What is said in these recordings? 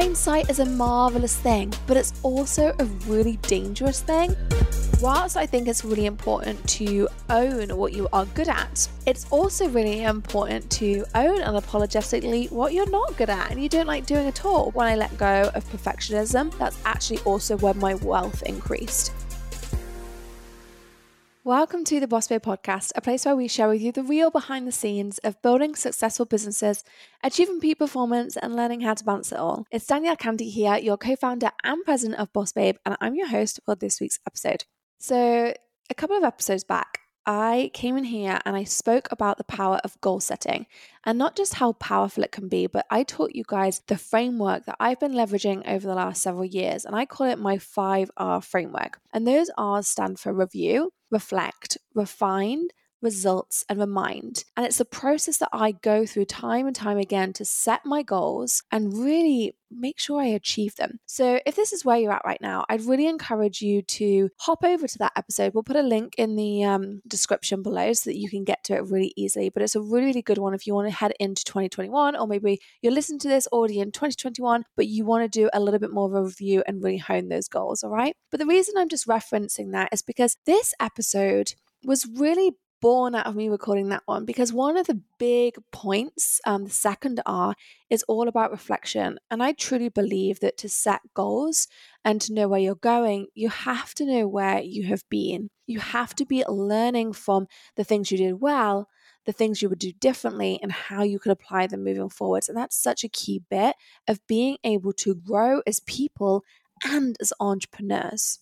Hindsight is a marvelous thing, but it's also a really dangerous thing. Whilst I think it's really important to own what you are good at, it's also really important to own unapologetically what you're not good at and you don't like doing at all. When I let go of perfectionism, that's actually also when my wealth increased. Welcome to the Boss Babe podcast, a place where we share with you the real behind the scenes of building successful businesses, achieving peak performance, and learning how to balance it all. It's Danielle Canty here, your co-founder and president of Boss Babe, and I'm your host for this week's episode. So a couple of episodes back, I came in here and I spoke about the power of goal setting and not just how powerful it can be, but I taught you guys the framework that I've been leveraging over the last several years, and I call it my 5R framework. And those R's stand for review, reflect, refine, results, and remind. And it's the process that I go through time and time again to set my goals and really make sure I achieve them. So if this is where you're at right now, I'd really encourage you to hop over to that episode. We'll put a link in the description below so that you can get to it really easily. But it's a really, really good one if you want to head into 2021, or maybe you're listening to this already in 2021, but you want to do a little bit more of a review and really hone those goals, all right? But the reason I'm just referencing that is because this episode was really born out of me recording that one, because one of the big points, the second R, is all about reflection. And I truly believe that to set goals and to know where you're going, you have to know where you have been. You have to be learning from the things you did well, the things you would do differently, and how you could apply them moving forwards. And that's such a key bit of being able to grow as people and as entrepreneurs.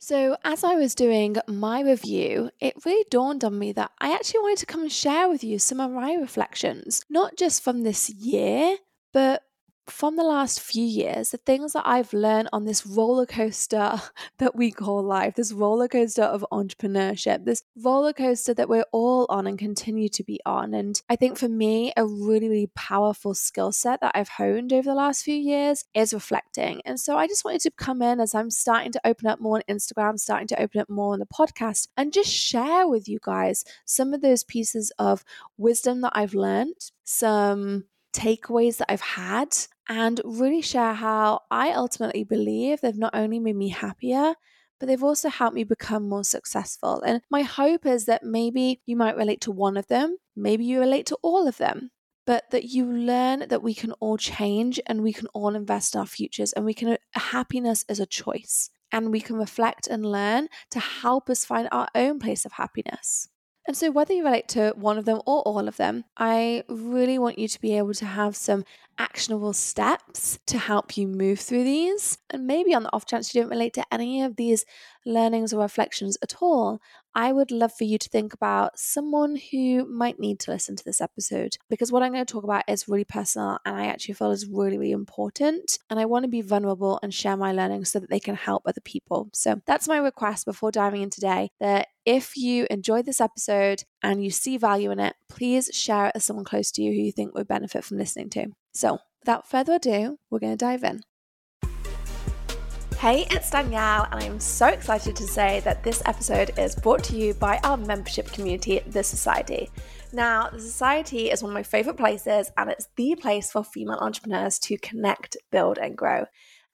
So as I was doing my review, it really dawned on me that I actually wanted to come and share with you some of my reflections, not just from this year, but from the last few years, the things that I've learned on this roller coaster that we call life, this roller coaster of entrepreneurship, this roller coaster that we're all on and continue to be on. And I think for me, a really, really powerful skill set that I've honed over the last few years is reflecting. And so I just wanted to come in as I'm starting to open up more on Instagram, starting to open up more on the podcast, and just share with you guys some of those pieces of wisdom that I've learned, some takeaways that I've had, and really share how I ultimately believe they've not only made me happier, but they've also helped me become more successful. And my hope is that maybe you might relate to one of them, maybe you relate to all of them, but that you learn that we can all change and we can all invest in our futures, and happiness is a choice, and we can reflect and learn to help us find our own place of happiness. And so whether you relate to one of them or all of them, I really want you to be able to have some actionable steps to help you move through these. And maybe on the off chance you don't relate to any of these learnings or reflections at all, I would love for you to think about someone who might need to listen to this episode, because what I'm going to talk about is really personal and I actually feel is really, really important. And I want to be vulnerable and share my learnings so that they can help other people. So that's my request before diving in today, that if you enjoyed this episode and you see value in it, please share it with someone close to you who you think would benefit from listening to. So without further ado, we're going to dive in. Hey, it's Danielle, and I'm so excited to say that this episode is brought to you by our membership community, The Société. Now, The Société is one of my favorite places, and it's the place for female entrepreneurs to connect, build, and grow.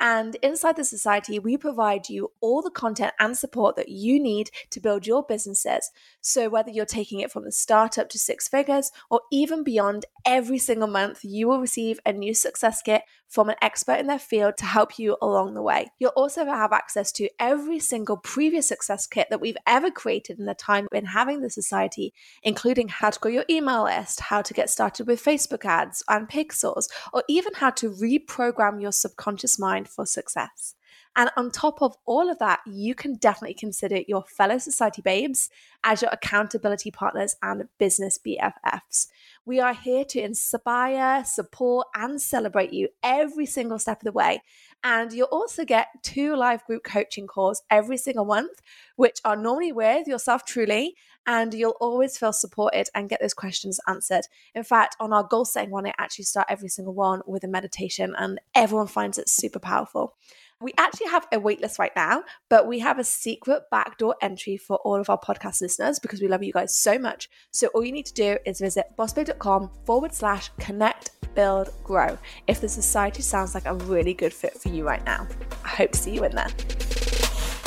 And inside The Société, we provide you all the content and support that you need to build your businesses. So whether you're taking it from the startup to six figures or even beyond, every single month you will receive a new success kit from an expert in their field to help you along the way. You'll also have access to every single previous success kit that we've ever created in the time we've been having The Société, including how to grow your email list, how to get started with Facebook ads and pixels, or even how to reprogram your subconscious mind for success. And on top of all of that, you can definitely consider your fellow Société babes as your accountability partners and business BFFs. We are here to inspire, support, and celebrate you every single step of the way. And you'll also get 2 live group coaching calls every single month, which are normally with yourself truly, and you'll always feel supported and get those questions answered. In fact, on our goal setting one, I actually start every single one with a meditation, and everyone finds it super powerful. We actually have a waitlist right now, but we have a secret backdoor entry for all of our podcast listeners because we love you guys so much. So all you need to do is visit bossbabe.com/connect build, grow, if the Society sounds like a really good fit for you right now. I hope to see you in there.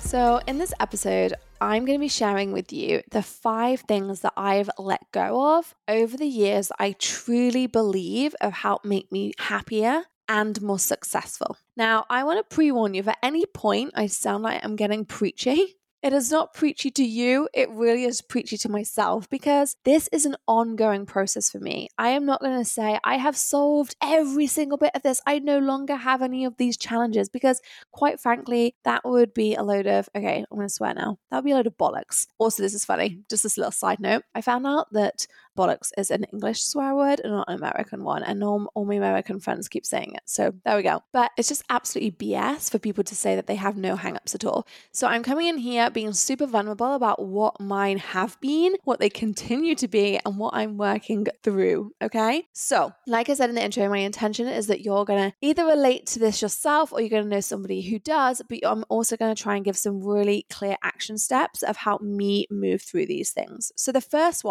so in this episode, I'm going to be sharing with you the 5 things that I've let go of over the years I truly believe have helped make me happier and more successful. Now, I want to pre-warn you, if at any point I sound like I'm getting preachy, it is not preachy to you, it really is preachy to myself, because this is an ongoing process for me. I am not going to say I have solved every single bit of this, I no longer have any of these challenges, because quite frankly, that would be a load of, okay, I'm going to swear now, that would be a load of bollocks. Also, this is funny, just this little side note, I found out that bollocks is an English swear word and not an American one, and all my American friends keep saying it, so there we go. But it's just absolutely BS for people to say that they have no hang-ups at all. So I'm coming in here being super vulnerable about what mine have been, what they continue to be, and what I'm working through, okay? So, like I said in the intro, my intention is that you're going to either relate to this yourself or you're going to know somebody who does, but I'm also going to try and give some really clear action steps of how me move through these things. So the first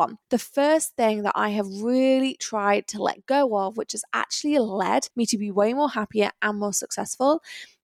thing that I have really tried to let go of, which has actually led me to be way more happier and more successful,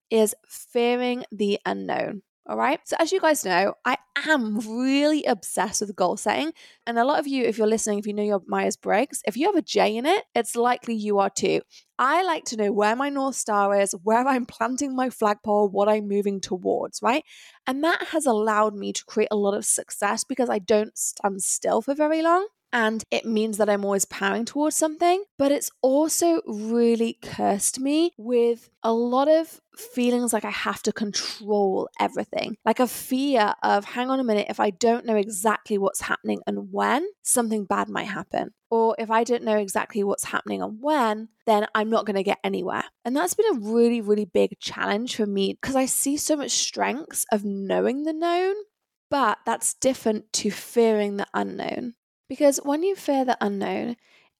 is fearing the unknown. All right. So as you guys know, I am really obsessed with goal setting. And a lot of you, if you're listening, if you know your Myers-Briggs, if you have a J in it, it's likely you are too. I like to know where my North Star is, where I'm planting my flagpole, what I'm moving towards, right? And that has allowed me to create a lot of success because I don't stand still for very long. And it means that I'm always powering towards something, but it's also really cursed me with a lot of feelings like I have to control everything, like a fear of, hang on a minute, if I don't know exactly what's happening and when, something bad might happen. Or if I don't know exactly what's happening and when, then I'm not going to get anywhere. And that's been a really, really big challenge for me because I see so much strengths of knowing the known, but that's different to fearing the unknown. Because when you fear the unknown,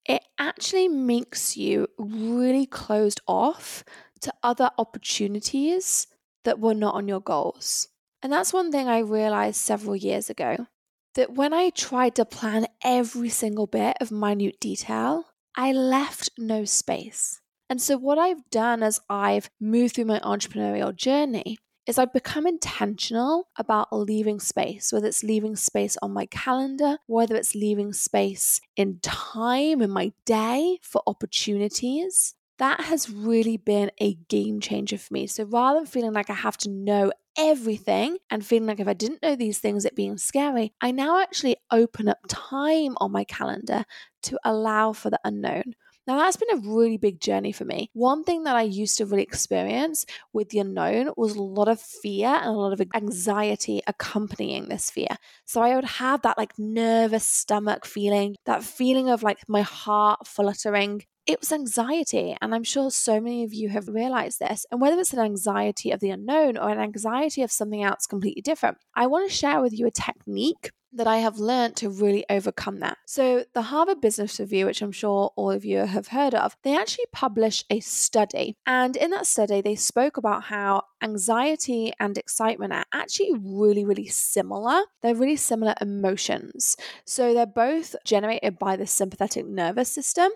it actually makes you really closed off to other opportunities that were not on your goals. And that's one thing I realized several years ago, that when I tried to plan every single bit of minute detail, I left no space. And so what I've done as I've moved through my entrepreneurial journey is I've become intentional about leaving space, whether it's leaving space on my calendar, whether it's leaving space in time, in my day for opportunities. That has really been a game changer for me. So rather than feeling like I have to know everything and feeling like if I didn't know these things, it being scary, I now actually open up time on my calendar to allow for the unknown. Now, that's been a really big journey for me. One thing that I used to really experience with the unknown was a lot of fear and a lot of anxiety accompanying this fear. So I would have that like nervous stomach feeling, that feeling of like my heart fluttering. It was anxiety, and I'm sure so many of you have realized this. And whether it's an anxiety of the unknown or an anxiety of something else completely different, I want to share with you a technique that I have learned to really overcome that. So the Harvard Business Review, which I'm sure all of you have heard of, they actually published a study. And in that study, they spoke about how anxiety and excitement are actually really, really similar. They're really similar emotions. So they're both generated by the sympathetic nervous system.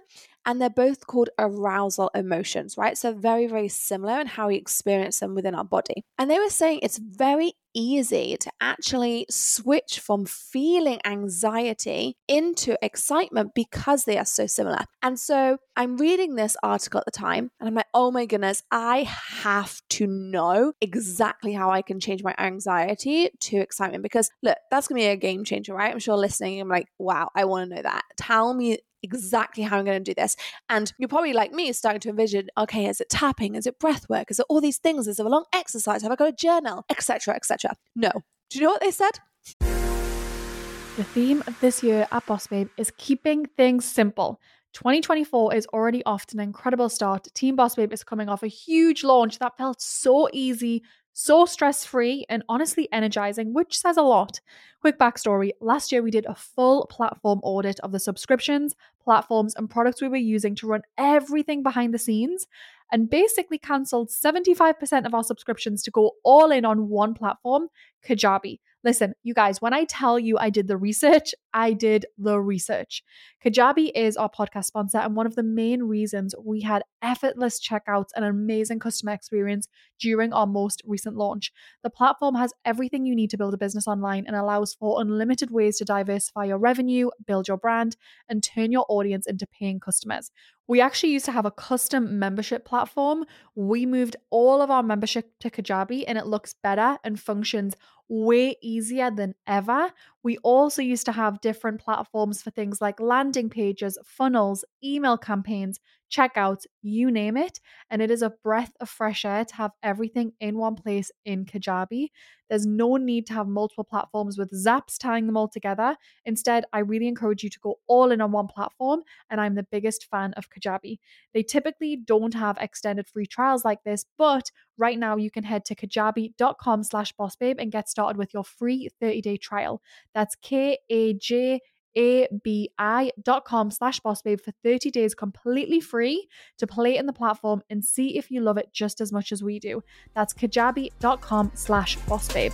And they're both called arousal emotions, right? So very, very similar in how we experience them within our body. And they were saying it's very easy to actually switch from feeling anxiety into excitement because they are so similar. And so I'm reading this article at the time and I'm like, oh my goodness, I have to know exactly how I can change my anxiety to excitement because look, that's going to be a game changer, right? I'm sure listening, I'm like, wow, I want to know that. Tell me exactly how I'm going to do this. And you're probably like me starting to envision, okay, is it tapping? Is it breath work? Is it all these things? Is it a long exercise? Have I got a journal? Etc., etc. No. Do you know what they said? The theme of this year at Boss Babe is keeping things simple. 2024 is already off to an incredible start. Team Boss Babe is coming off a huge launch that felt so easy, So stress-free and honestly energizing, which says a lot. Quick backstory. Last year, we did a full platform audit of the subscriptions, platforms, and products we were using to run everything behind the scenes and basically canceled 75% of our subscriptions to go all in on one platform, Kajabi. Listen, you guys, when I tell you I did the research, I did the research. Kajabi is our podcast sponsor and one of the main reasons we had effortless checkouts and amazing customer experience during our most recent launch. The platform has everything you need to build a business online and allows for unlimited ways to diversify your revenue, build your brand, and turn your audience into paying customers. We actually used to have a custom membership platform. We moved all of our membership to Kajabi and it looks better and functions way easier than ever. We also used to have different platforms for things like landing pages, funnels, email campaigns, checkouts, you name it. And it is a breath of fresh air to have everything in one place in Kajabi. There's no need to have multiple platforms with zaps tying them all together. Instead, I really encourage you to go all in on one platform, and I'm the biggest fan of Kajabi. They typically don't have extended free trials like this, but right now you can head to kajabi.com/bossbabe and get started with your free 30-day trial. That's KAJABI.com/bossbabe for 30 days completely free to play in the platform and see if you love it just as much as we do. That's kajabi.com/bossbabe.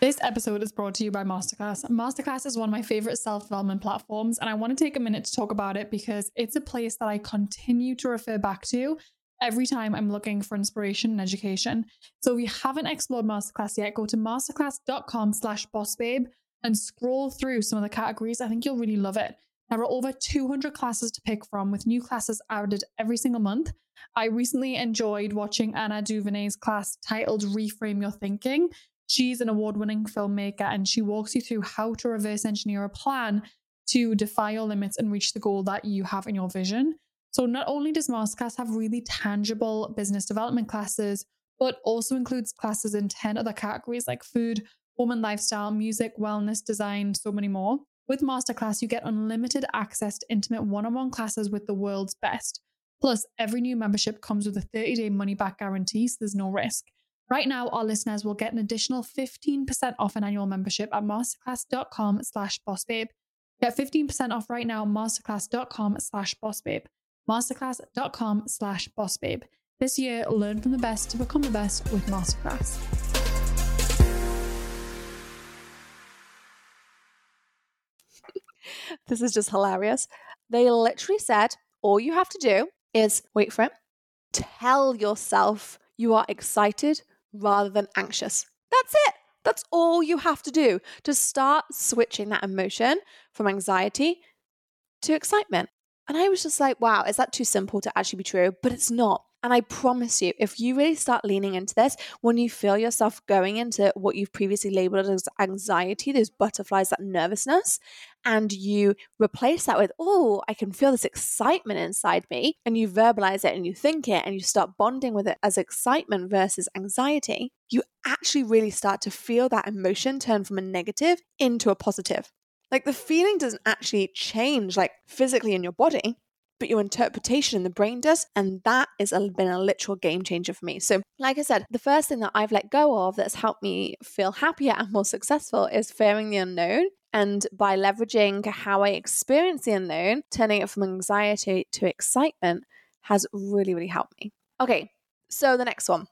This episode is brought to you by Masterclass. Masterclass is one of my favorite self-development platforms, and I want to take a minute to talk about it because it's a place that I continue to refer back to every time I'm looking for inspiration and education. So if you haven't explored Masterclass yet, go to masterclass.com/bossbabe and scroll through some of the categories. I think you'll really love it. There are over 200 classes to pick from, with new classes added every single month. I recently enjoyed watching Anna DuVernay's class titled Reframe Your Thinking. She's an award-winning filmmaker and she walks you through how to reverse engineer a plan to defy your limits and reach the goal that you have in your vision. So not only does Masterclass have really tangible business development classes, but also includes classes in 10 other categories like food, home and lifestyle, music, wellness, design, so many more. With Masterclass, you get unlimited access to intimate one-on-one classes with the world's best. Plus, every new membership comes with a 30-day money-back guarantee, so there's no risk. Right now, our listeners will get an additional 15% off an annual membership at masterclass.com/bossbabe. Get 15% off right now, masterclass.com/bossbabe. masterclass.com/bossbabe. This year, learn from the best to become the best with Masterclass. This is just hilarious. They literally said, all you have to do is, wait for it, tell yourself you are excited rather than anxious. That's it. That's all you have to do to start switching that emotion from anxiety to excitement. And I was just like, wow, is that too simple to actually be true? But it's not. And I promise you, if you really start leaning into this, when you feel yourself going into what you've previously labeled as anxiety, those butterflies, that nervousness, and you replace that with, oh, I can feel this excitement inside me, and you verbalize it and you think it and you start bonding with it as excitement versus anxiety, you actually really start to feel that emotion turn from a negative into a positive. Like, the feeling doesn't actually change, like, physically in your body, but your interpretation in the brain does. And that has been a literal game changer for me. So like I said, the first thing that I've let go of that's helped me feel happier and more successful is fearing the unknown. And by leveraging how I experience the unknown, turning it from anxiety to excitement has really, really helped me. Okay, so the next one,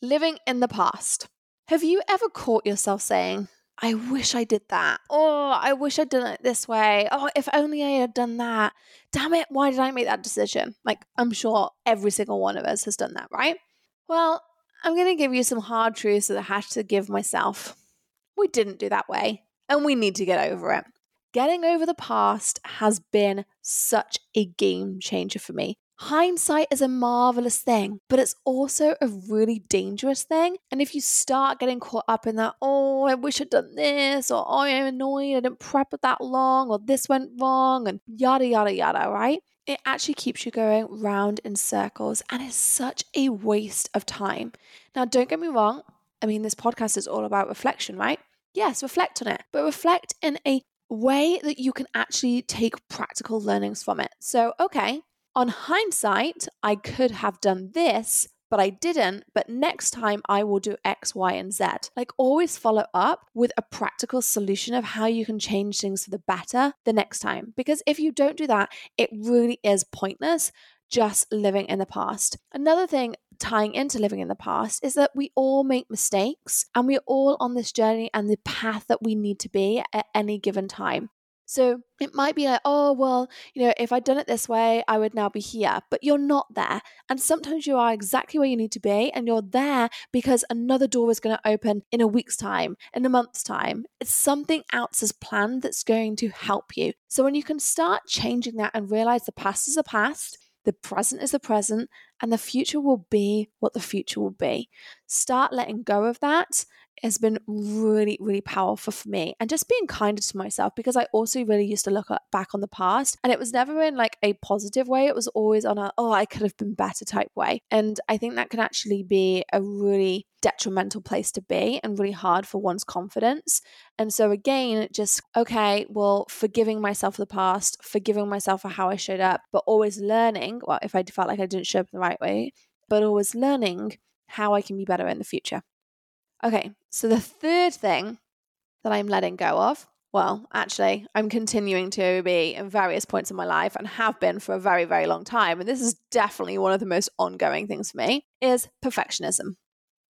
living in the past. Have you ever caught yourself saying, I wish I did that. Oh, I wish I'd done it this way. Oh, if only I had done that. Damn it, why did I make that decision? Like, I'm sure every single one of us has done that, right? Well, I'm going to give you some hard truths that I had to give myself. We didn't do that way, and we need to get over it. Getting over the past has been such a game changer for me. Hindsight is a marvelous thing, but it's also a really dangerous thing. And if you start getting caught up in that, oh, I wish I'd done this, or oh, I'm annoyed, I didn't prep it that long, or this went wrong, and yada, yada, yada, right? It actually keeps you going round in circles, and it's such a waste of time. Now, don't get me wrong. I mean, this podcast is all about reflection, right? Yes, reflect on it, but reflect in a way that you can actually take practical learnings from it. So, okay. On hindsight, I could have done this, but I didn't. But next time I will do X, Y, and Z. Like, always follow up with a practical solution of how you can change things for the better the next time. Because if you don't do that, it really is pointless just living in the past. Another thing tying into living in the past is that we all make mistakes and we're all on this journey and the path that we need to be at any given time. So it might be like, oh, well, you know, if I'd done it this way, I would now be here, but you're not there. And sometimes you are exactly where you need to be and you're there because another door is going to open in a week's time, in a month's time. It's something else is planned that's going to help you. So when you can start changing that and realize the past is the past, the present is the present, and the future will be what the future will be. Start letting go of that. Has been really, really powerful for me, and just being kinder to myself, because I also really used to look back on the past and it was never in like a positive way. It was always on a, oh, I could have been better type way. And I think that can actually be a really detrimental place to be and really hard for one's confidence. And so again, just, okay, well, forgiving myself for the past, forgiving myself for how I showed up, but always learning, well, if I felt like I didn't show up the right way, but always learning how I can be better in the future. Okay, so the third thing that I'm letting go of, well, actually, I'm continuing to be at various points in my life and have been for a very, very long time, and this is definitely one of the most ongoing things for me, is perfectionism.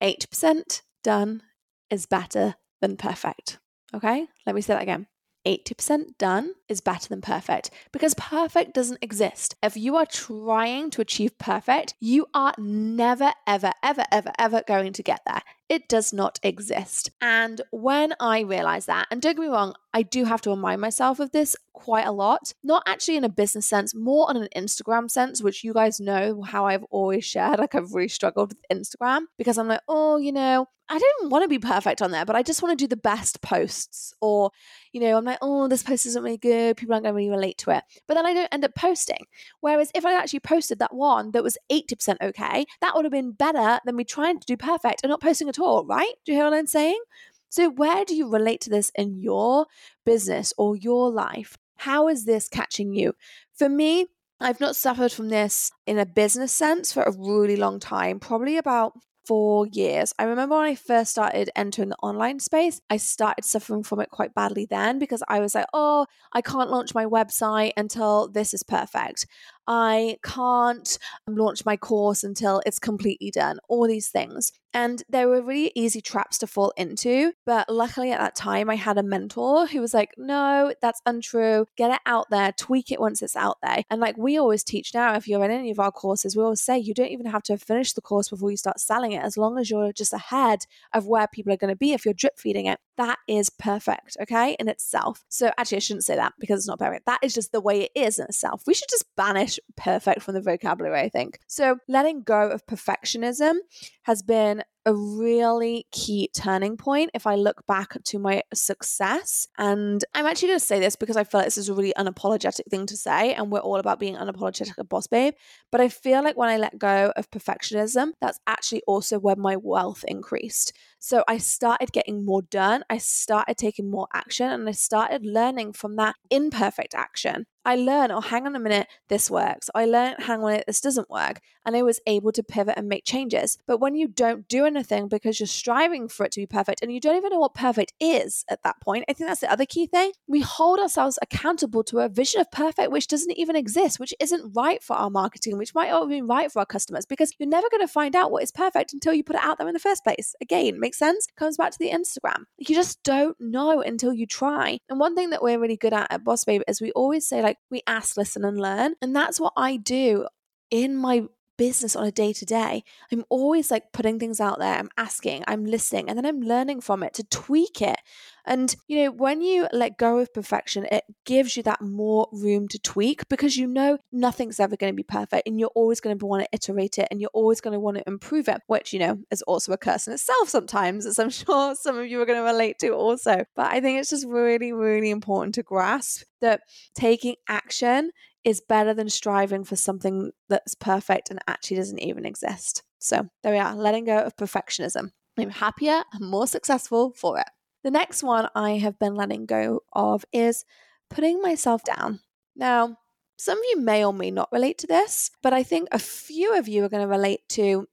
80% done is better than perfect. Okay, let me say that again. 80% done is better than perfect, because perfect doesn't exist. If you are trying to achieve perfect, you are never, ever, ever, ever, ever going to get there. It does not exist. And when I realized that, and don't get me wrong, I do have to remind myself of this quite a lot, not actually in a business sense, more on an Instagram sense, which you guys know how I've always shared. Like, I've really struggled with Instagram because I'm like, oh, you know, I don't want to be perfect on there, but I just want to do the best posts. Or, you know, I'm like, oh, this post isn't really good. People aren't going to really relate to it. But then I don't end up posting. Whereas if I actually posted that one that was 80% okay, that would have been better than me trying to do perfect and not posting at all, right? Do you hear what I'm saying? So where do you relate to this in your business or your life? How is this catching you? For me, I've not suffered from this in a business sense for a really long time, probably about 4 years. I remember when I first started entering the online space, I started suffering from it quite badly then, because I was like, oh, I can't launch my website until this is perfect. I can't launch my course until it's completely done, all these things. And they were really easy traps to fall into. But luckily at that time, I had a mentor who was like, no, that's untrue. Get it out there, tweak it once it's out there. And like we always teach now, if you're in any of our courses, we always say you don't even have to finish the course before you start selling it, as long as you're just ahead of where people are going to be if you're drip feeding it. That is perfect, okay, in itself. So actually, I shouldn't say that because it's not perfect. That is just the way it is in itself. We should just banish perfect from the vocabulary, I think. So letting go of perfectionism has been a really key turning point if I look back to my success. And I'm actually going to say this because I feel like this is a really unapologetic thing to say, and we're all about being unapologetic at Boss Babe. But I feel like when I let go of perfectionism, that's actually also where my wealth increased. So I started getting more done, I started taking more action, and I started learning from that imperfect action. I learned, oh, hang on a minute, this works. I learned, hang on a minute, this doesn't work. And I was able to pivot and make changes. But when you don't do anything because you're striving for it to be perfect and you don't even know what perfect is at that point, I think that's the other key thing. We hold ourselves accountable to a vision of perfect which doesn't even exist, which isn't right for our marketing, which might not be right for our customers, because you're never going to find out what is perfect until you put it out there in the first place. Again, makes sense? Comes back to the Instagram. You just don't know until you try. And one thing that we're really good at Boss Babe is we always say, like, we ask, listen, and learn. And that's what I do in my business on a day-to-day. I'm always like putting things out there. I'm asking, I'm listening, and then I'm learning from it to tweak it. And, you know, when you let go of perfection, it gives you that more room to tweak, because you know nothing's ever going to be perfect and you're always going to want to iterate it and you're always going to want to improve it, which, you know, is also a curse in itself sometimes, as I'm sure some of you are going to relate to also. But I think it's just really, really important to grasp that taking action is better than striving for something that's perfect and actually doesn't even exist. So there we are, letting go of perfectionism. I'm happier and more successful for it. The next one I have been letting go of is putting myself down. Now, Some of you may or may not relate to this, but I think a few of you are going to relate to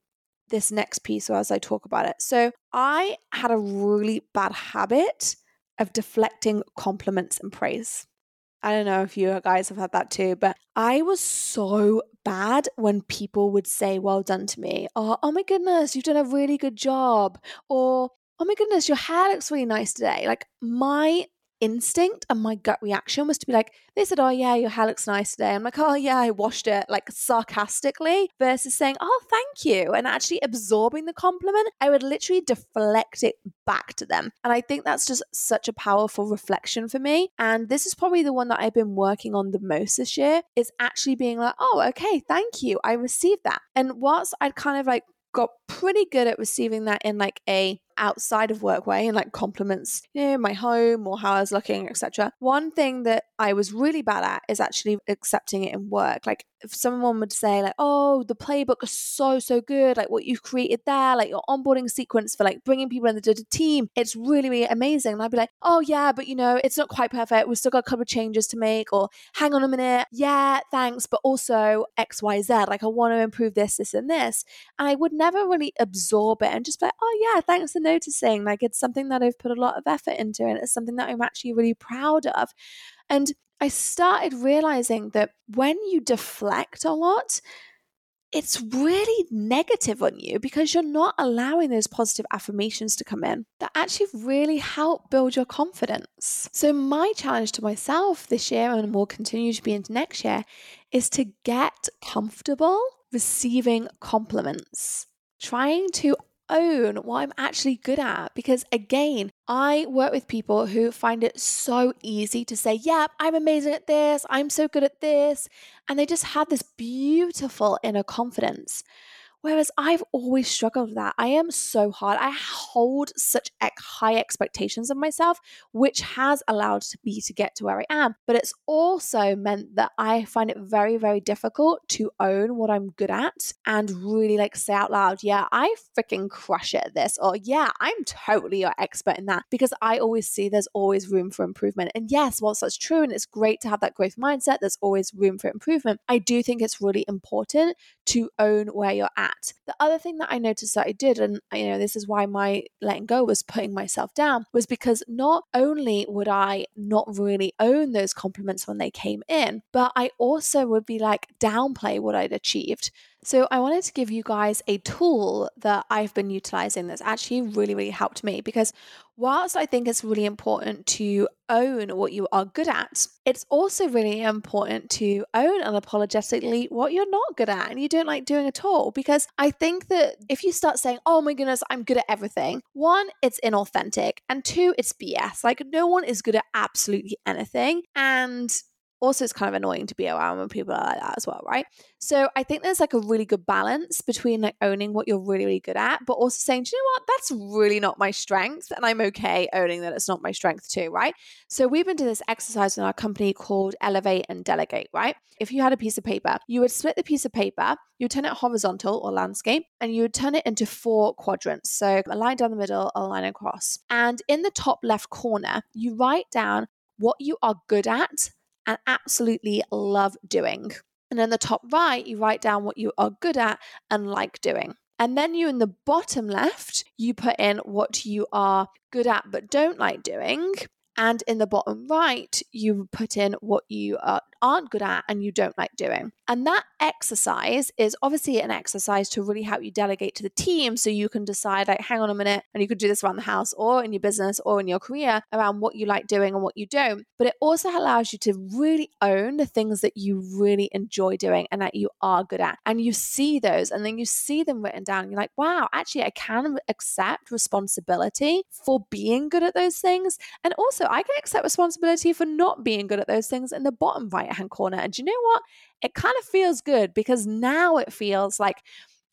this next piece as I talk about it. So I had a really bad habit of deflecting compliments and praise. I don't know if you guys have had that too, but I was so bad when people would say, well done to me, or, oh my goodness, you've done a really good job, or, oh my goodness, your hair looks really nice today. Like my instinct and my gut reaction was to be like, they said, oh yeah, your hair looks nice today. I'm like, oh yeah, I washed it, like sarcastically, versus saying, oh, thank you. And actually absorbing the compliment, I would literally deflect it back to them. And I think that's just such a powerful reflection for me. And this is probably the one that I've been working on the most this year, is actually being like, oh, okay, thank you. I received that. And whilst I'd kind of like got pretty good at receiving that in like a outside of work way, and like compliments, you know, my home or how I was looking, etc. One thing that I was really bad at is actually accepting it in work. Like if someone would say like, oh, the playbook is so good, like what you've created there, like your onboarding sequence for like bringing people in the team, it's really, really amazing. And I'd be like, oh yeah, but you know, it's not quite perfect. We've still got a couple of changes to make, or hang on a minute. Yeah, thanks. But also XYZ, like I want to improve this, this, and this. And I would never really absorb it and just be like, oh yeah, thanks for noticing. Like it's something that I've put a lot of effort into, and it's something that I'm actually really proud of. And I started realizing that when you deflect a lot, it's really negative on you because you're not allowing those positive affirmations to come in that actually really help build your confidence. So my challenge to myself this year, and will continue to be into next year, is to get comfortable receiving compliments, trying to own what I'm actually good at. Because again, I work with people who find it so easy to say, yeah, I'm amazing at this, I'm so good at this. And they just have this beautiful inner confidence. Whereas I've always struggled with that. I am so hard. I hold such high expectations of myself, which has allowed me to get to where I am. But it's also meant that I find it very, very difficult to own what I'm good at and really like say out loud, yeah, I freaking crush it at this. Or yeah, I'm totally your expert in that. Because I always see there's always room for improvement. And yes, whilst that's true and it's great to have that growth mindset, there's always room for improvement. I do think it's really important to own where you're at. The other thing that I noticed that I did, and you know, this is why my letting go was putting myself down, was because not only would I not really own those compliments when they came in, but I also would be like downplay what I'd achieved. So I wanted to give you guys a tool that I've been utilizing that's actually really, really helped me. Because whilst I think it's really important to own what you are good at, it's also really important to own unapologetically what you're not good at and you don't like doing at all. Because I think that if you start saying, oh my goodness, I'm good at everything, one, it's inauthentic, and two, it's BS. Like no one is good at absolutely anything. And also, it's kind of annoying to be around when people are like that as well, right? So I think there's like a really good balance between like owning what you're really, really good at, but also saying, do you know what? That's really not my strength. And I'm okay owning that it's not my strength too, right? So we've been doing this exercise in our company called Elevate and Delegate, right? If you had a piece of paper, you would split the piece of paper, you would turn it horizontal or landscape, and you would turn it into 4 quadrants. So a line down the middle, a line across. And in the top left corner, you write down what you are good at and absolutely love doing. And in the top right, you write down what you are good at and like doing. And then you in the bottom left, you put in what you are good at but don't like doing. And in the bottom right, you put in what you aren't good at and you don't like doing. And that exercise is obviously an exercise to really help you delegate to the team, so you can decide like, hang on a minute, and you could do this around the house or in your business or in your career around what you like doing and what you don't. But it also allows you to really own the things that you really enjoy doing and that you are good at. And you see those, and then you see them written down. And you're like, wow, actually I can accept responsibility for being good at those things. And also I can accept responsibility for not being good at those things in the bottom right-hand corner. And you know what? It kind of feels good, because now it feels like,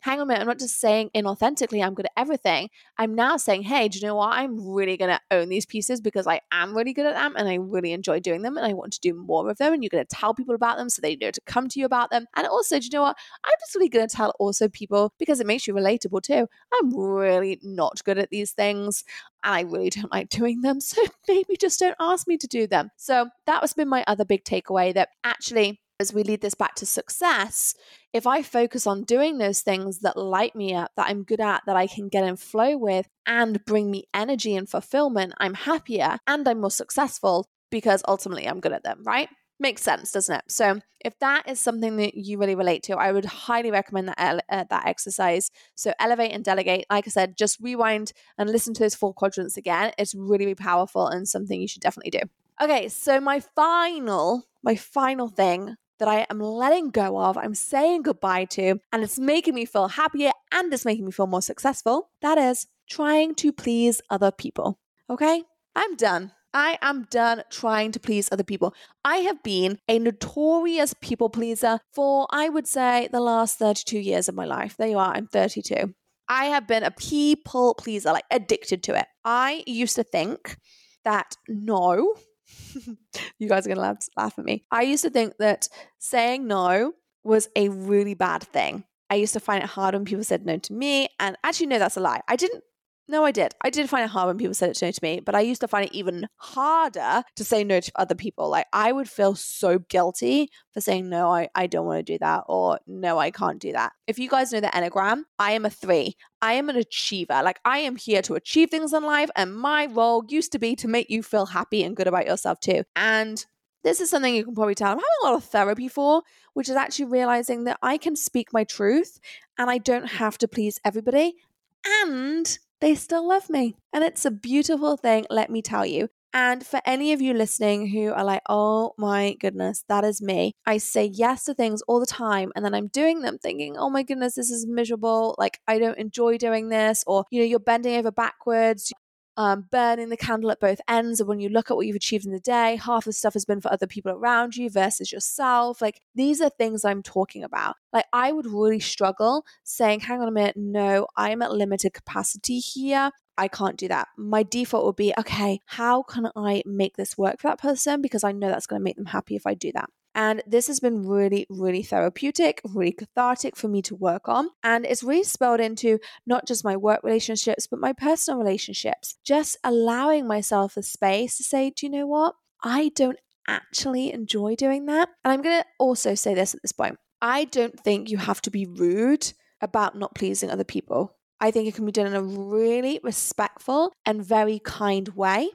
hang on a minute, I'm not just saying inauthentically I'm good at everything. I'm now saying, hey, do you know what? I'm really going to own these pieces because I am really good at them and I really enjoy doing them and I want to do more of them. And you're going to tell people about them so they know to come to you about them. And also, do you know what? I'm just really going to tell also people, because it makes you relatable too, I'm really not good at these things and I really don't like doing them. So maybe just don't ask me to do them. So that has been my other big takeaway, that actually as we lead this back to success, if I focus on doing those things that light me up, that I'm good at, that I can get in flow with and bring me energy and fulfillment, I'm happier and I'm more successful because ultimately I'm good at them, right? Makes sense, doesn't it? So if that is something that you really relate to, I would highly recommend that exercise. So elevate and delegate. Like I said, just rewind and listen to those four quadrants again. It's really, really powerful and something you should definitely do. Okay, so my final thing that I am letting go of, I'm saying goodbye to, and it's making me feel happier and it's making me feel more successful, that is trying to please other people. Okay? I'm done. I am done trying to please other people. I have been a notorious people pleaser for, I would say, the last 32 years of my life. There you are, I'm 32. I have been a people pleaser, like addicted to it. I used to think that no, you guys are going to laugh at me. I used to think that saying no was a really bad thing. I used to find it hard when people said no to me. And actually, no, that's a lie. I did find it hard when people said it no to me, but I used to find it even harder to say no to other people. Like I would feel so guilty for saying, no, I don't want to do that, or no, I can't do that. If you guys know the Enneagram, I am a 3. I am an achiever. Like I am here to achieve things in life. And my role used to be to make you feel happy and good about yourself too. And this is something you can probably tell I'm having a lot of therapy for, which is actually realizing that I can speak my truth and I don't have to please everybody. And they still love me. And it's a beautiful thing, let me tell you. And for any of you listening who are like, oh my goodness, that is me. I say yes to things all the time. And then I'm doing them thinking, oh my goodness, this is miserable. Like I don't enjoy doing this. Or, you know, you're bending over backwards, burning the candle at both ends. And when you look at what you've achieved in the day, half the stuff has been for other people around you versus yourself. Like these are things I'm talking about. Like I would really struggle saying, hang on a minute, no, I'm at limited capacity here. I can't do that. My default would be, okay, how can I make this work for that person? Because I know that's going to make them happy if I do that. And this has been really, really therapeutic, really cathartic for me to work on. And it's really spilled into not just my work relationships, but my personal relationships. Just allowing myself the space to say, do you know what? I don't actually enjoy doing that. And I'm going to also say this at this point. I don't think you have to be rude about not pleasing other people. I think it can be done in a really respectful and very kind way.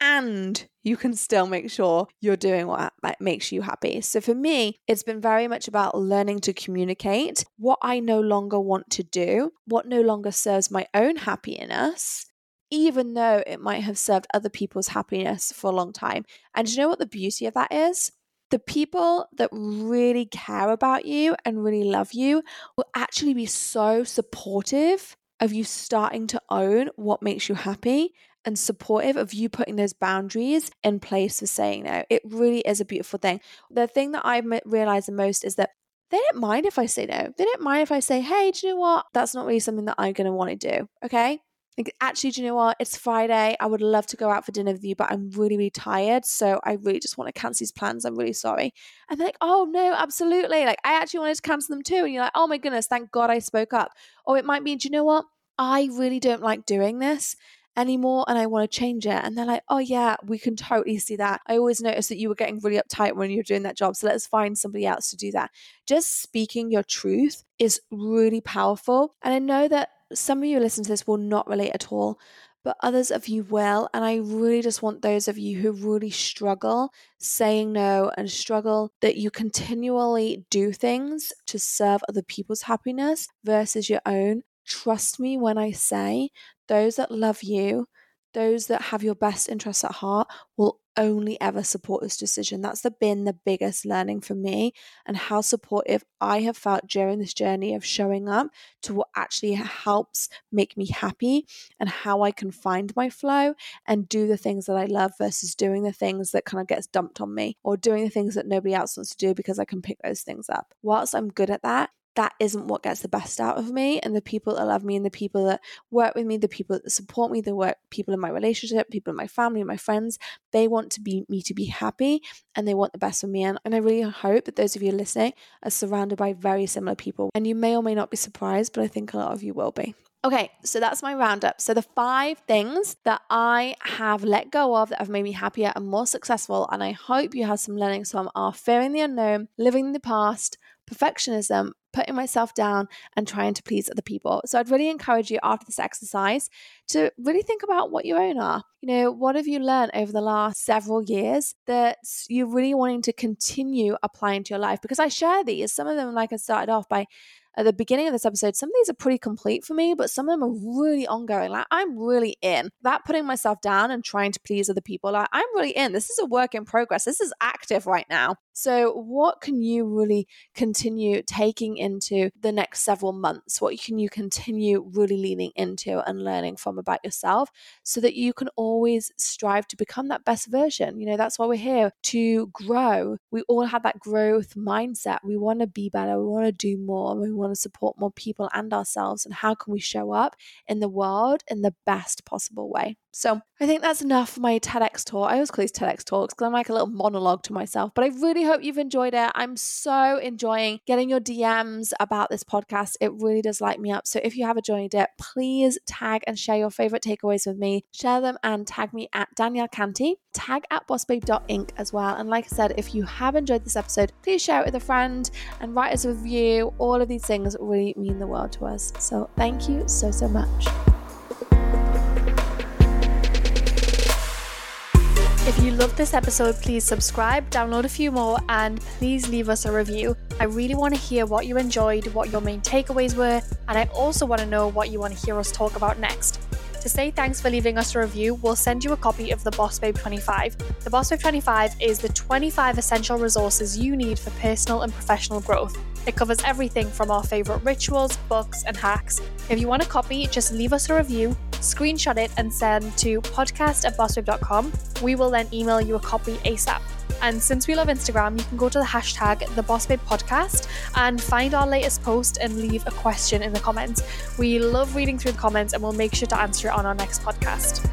And you can still make sure you're doing what makes you happy. So for me, it's been very much about learning to communicate what I no longer want to do, what no longer serves my own happiness, even though it might have served other people's happiness for a long time. And do you know what the beauty of that is? The people that really care about you and really love you will actually be so supportive of you starting to own what makes you happy and supportive of you putting those boundaries in place for saying no. It really is a beautiful thing. The thing that I've realized the most is that they don't mind if I say no. They don't mind if I say, hey, do you know what? That's not really something that I'm going to want to do. Okay? Like, actually, do you know what? It's Friday. I would love to go out for dinner with you, but I'm really, really tired. So I really just want to cancel these plans. I'm really sorry. And they're like, oh no, absolutely. Like I actually wanted to cancel them too. And you're like, oh my goodness, thank God I spoke up. Or it might be, do you know what? I really don't like doing this anymore and I want to change it. And they're like, oh yeah, we can totally see that. I always noticed that you were getting really uptight when you were doing that job. So let's find somebody else to do that. Just speaking your truth is really powerful. And I know that some of you listening to this will not relate at all, but others of you will. And I really just want those of you who really struggle saying no and struggle that you continually do things to serve other people's happiness versus your own. Trust me when I say those that love you, those that have your best interests at heart will only ever support this decision. That's been the biggest learning for me and how supportive I have felt during this journey of showing up to what actually helps make me happy and how I can find my flow and do the things that I love versus doing the things that kind of gets dumped on me or doing the things that nobody else wants to do because I can pick those things up. Whilst I'm good at that, that isn't what gets the best out of me and the people that love me and the people that work with me, the people that support me, people in my relationship, people in my family, my friends, they want me to be happy and they want the best for me. And I really hope that those of you listening are surrounded by very similar people. And you may or may not be surprised, but I think a lot of you will be. Okay, so that's my roundup. So the 5 things that I have let go of that have made me happier and more successful, and I hope you have some learnings from, are fearing the unknown, living in the past, perfectionism, putting myself down, and trying to please other people. So I'd really encourage you after this exercise to really think about what your own are. You know, what have you learned over the last several years that you're really wanting to continue applying to your life? Because I share these, some of them, like I started off by at the beginning of this episode, some of these are pretty complete for me, but some of them are really ongoing. Like, I'm really in that putting myself down and trying to please other people. Like, I'm really in. This is a work in progress. This is active right now. So what can you really continue taking into the next several months? What can you continue really leaning into and learning from about yourself so that you can always strive to become that best version? You know, that's why we're here, to grow. We all have that growth mindset. We want to be better. We want to do more. We want to support more people and ourselves. And how can we show up in the world in the best possible way? So I think that's enough for my TEDx talk. I always call these TEDx talks because I'm like a little monologue to myself, but I really hope you've enjoyed it. I'm so enjoying getting your DMs about this podcast. It really does light me up. So if you have enjoyed it, please tag and share your favorite takeaways with me. Share them and tag me at Danielle Canty, tag at bossbabe.inc as well. And like I said, if you have enjoyed this episode, please share it with a friend and write us a review. All of these things really mean the world to us. So thank you so, so much. If you loved this episode, please subscribe, download a few more, and please leave us a review. I really want to hear what you enjoyed, what your main takeaways were, and I also want to know what you want to hear us talk about next. To say thanks for leaving us a review, we'll send you a copy of the Boss Babe 25. The Boss Babe 25 is the 25 essential resources you need for personal and professional growth. It covers everything from our favorite rituals, books, and hacks. If you want a copy, just leave us a review, screenshot it, and send to podcast@bossbabe.com. We will then email you a copy ASAP. And since we love Instagram, you can go to the hashtag #TheBossBabePodcast and find our latest post and leave a question in the comments. We love reading through the comments and we'll make sure to answer it on our next podcast.